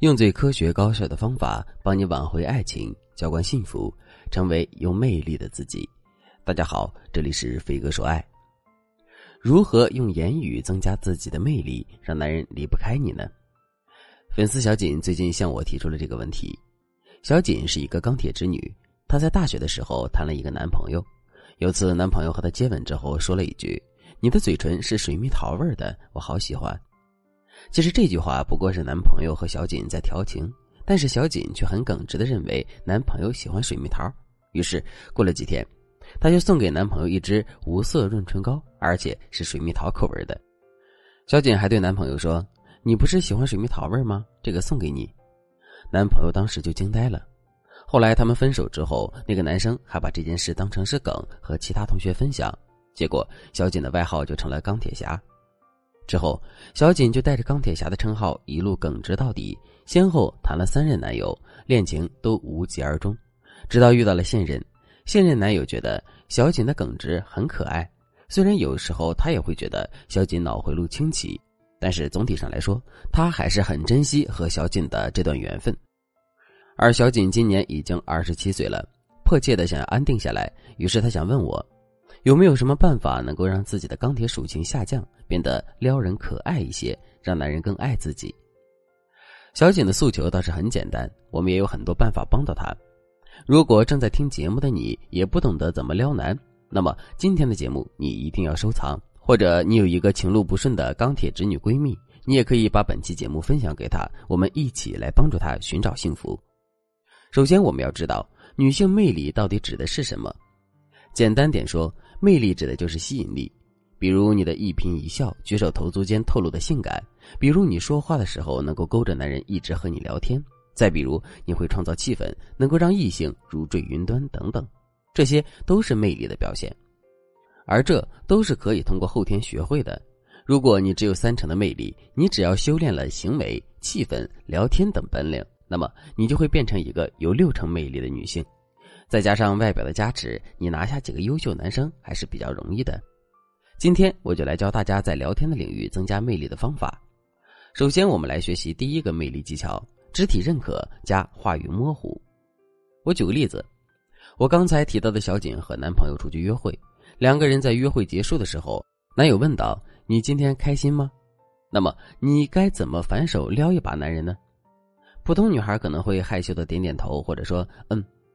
用最科学高效的方法帮你挽回爱情，浇灌幸福，成为有魅力的自己。大家好，这里是飞哥说爱。如何用言语增加自己的魅力，让男人离不开你呢？粉丝小锦最近向我提出了这个问题。小锦是一个钢铁直女，她在大学的时候谈了一个男朋友。有次男朋友和她接吻之后说了一句：你的嘴唇是水蜜桃味的，我好喜欢。其实这句话不过是男朋友和小锦在调情，但是小锦却很耿直地认为男朋友喜欢水蜜桃。于是过了几天，她就送给男朋友一支无色润唇膏，而且是水蜜桃口味的。小锦还对男朋友说：你不是喜欢水蜜桃味吗？这个送给你。男朋友当时就惊呆了。后来他们分手之后，那个男生还把这件事当成是梗和其他同学分享，结果小锦的外号就成了钢铁侠。之后小锦就带着钢铁侠的称号一路耿直到底，先后谈了3任男友，恋情都无疾而终。直到遇到了现任，现任男友觉得小锦的耿直很可爱，虽然有时候他也会觉得小锦脑回路清奇，但是总体上来说，他还是很珍惜和小锦的这段缘分。而小锦今年已经27岁了，迫切的想要安定下来，于是他想问我，有没有什么办法能够让自己的钢铁属性下降，变得撩人可爱一些，让男人更爱自己。小锦的诉求倒是很简单，我们也有很多办法帮到他。如果正在听节目的你也不懂得怎么撩男，那么今天的节目你一定要收藏，或者你有一个情路不顺的钢铁直女闺蜜，你也可以把本期节目分享给她，我们一起来帮助她寻找幸福。首先我们要知道，女性魅力到底指的是什么？简单点说，魅力指的就是吸引力，比如你的一颦一笑、举手投足间透露的性感，比如你说话的时候能够勾着男人一直和你聊天，再比如你会创造气氛，能够让异性如坠云端等等，这些都是魅力的表现。而这都是可以通过后天学会的。如果你只有3成的魅力，你只要修炼了行为、气氛、聊天等本领，那么你就会变成一个有6成魅力的女性，再加上外表的加持，你拿下几个优秀男生还是比较容易的。今天我就来教大家在聊天的领域增加魅力的方法。首先我们来学习第一个魅力技巧：肢体认可加话语模糊。我举个例子，我刚才提到的小锦和男朋友出去约会，2个人在约会结束的时候，男友问道：你今天开心吗？那么你该怎么反手撩一把男人呢？普通女孩可能会害羞的点点头，或者说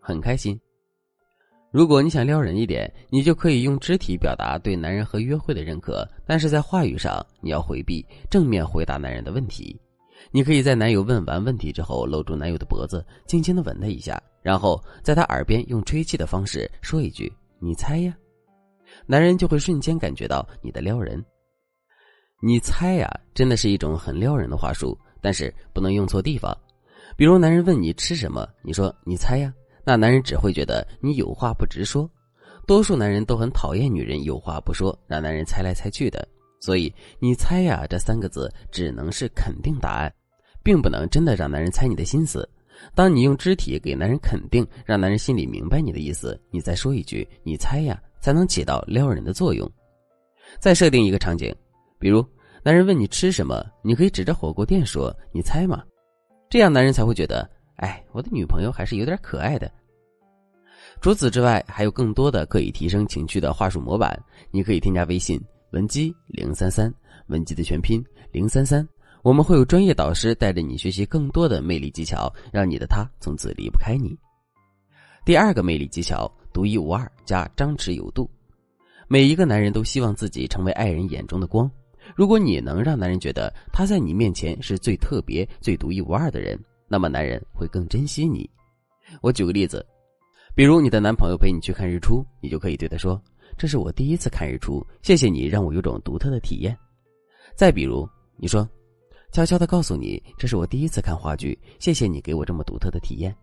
很开心。如果你想撩人一点，你就可以用肢体表达对男人和约会的认可，但是在话语上你要回避正面回答男人的问题。你可以在男友问完问题之后，搂住男友的脖子，轻轻地吻他一下，然后在他耳边用吹气的方式说一句：你猜呀。男人就会瞬间感觉到你的撩人。你猜呀，真的是一种很撩人的话术，但是不能用错地方。比如男人问你吃什么，你说你猜呀，那男人只会觉得你有话不直说。多数男人都很讨厌女人有话不说，让男人猜来猜去的，所以你猜呀这3个字只能是肯定答案，并不能真的让男人猜你的心思。当你用肢体给男人肯定，让男人心里明白你的意思，你再说一句你猜呀，才能起到撩人的作用。再设定一个场景，比如男人问你吃什么，你可以指着火锅店说：你猜嘛。这样男人才会觉得，哎，我的女朋友还是有点可爱的。除此之外，还有更多的可以提升情趣的话术模板，你可以添加微信文姬033，文姬的全拼033，我们会有专业导师带着你学习更多的魅力技巧，让你的他从此离不开你。第二个魅力技巧：独一无二加张弛有度。每一个男人都希望自己成为爱人眼中的光。如果你能让男人觉得他在你面前是最特别、最独一无二的人，那么男人会更珍惜你。我举个例子，比如你的男朋友陪你去看日出，你就可以对他说：这是我第一次看日出，谢谢你让我有种独特的体验。再比如你说：悄悄地告诉你，这是我第一次看话剧，谢谢你给我这么独特的体验。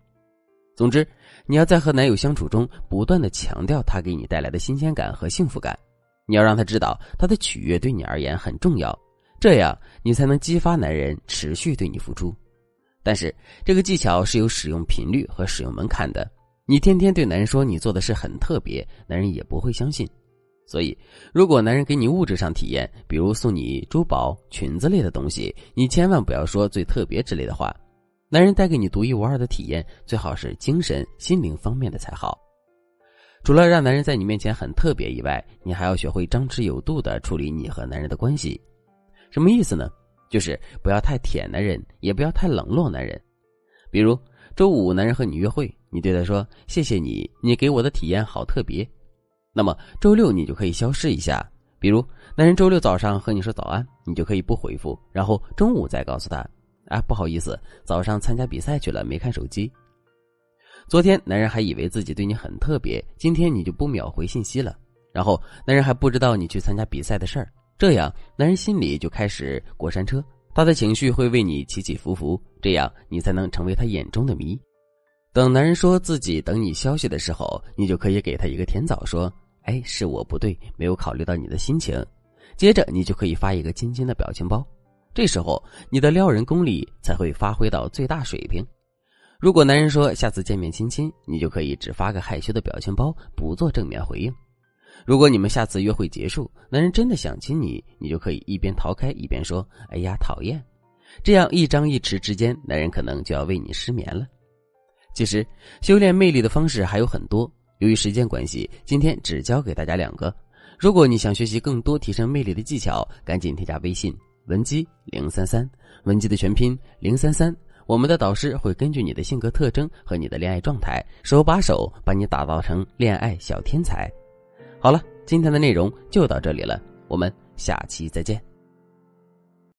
总之，你要在和男友相处中不断地强调他给你带来的新鲜感和幸福感，你要让他知道他的取悦对你而言很重要，这样你才能激发男人持续对你付出。但是这个技巧是有使用频率和使用门槛的，你天天对男人说你做的事很特别，男人也不会相信。所以如果男人给你物质上体验，比如送你珠宝、裙子类的东西，你千万不要说最特别之类的话，男人带给你独一无二的体验，最好是精神、心灵方面的才好。除了让男人在你面前很特别以外，你还要学会张弛有度地处理你和男人的关系。什么意思呢？就是不要太舔男人，也不要太冷落男人。比如周五男人和你约会，你对他说谢谢你，你给我的体验好特别。那么周六你就可以消失一下，比如男人周六早上和你说早安，你就可以不回复，然后中午再告诉他，不好意思，早上参加比赛去了，没看手机。昨天男人还以为自己对你很特别，今天你就不秒回信息了，然后男人还不知道你去参加比赛的事儿，这样男人心里就开始过山车，他的情绪会为你起起伏伏，这样你才能成为他眼中的谜。等男人说自己等你消息的时候，你就可以给他一个甜枣，说是我不对，没有考虑到你的心情。接着你就可以发一个亲亲的表情包，这时候你的撩人功力才会发挥到最大水平。如果男人说下次见面亲亲，你就可以只发个害羞的表情包，不做正面回应。如果你们下次约会结束，男人真的想亲你，你就可以一边逃开一边说哎呀讨厌，这样一张一弛之间，男人可能就要为你失眠了。其实修炼魅力的方式还有很多，由于时间关系，今天只教给大家2个。如果你想学习更多提升魅力的技巧，赶紧添加微信文姬033，文姬的全拼033，我们的导师会根据你的性格特征和你的恋爱状态，手把手把你打造成恋爱小天才。好了，今天的内容就到这里了，我们下期再见。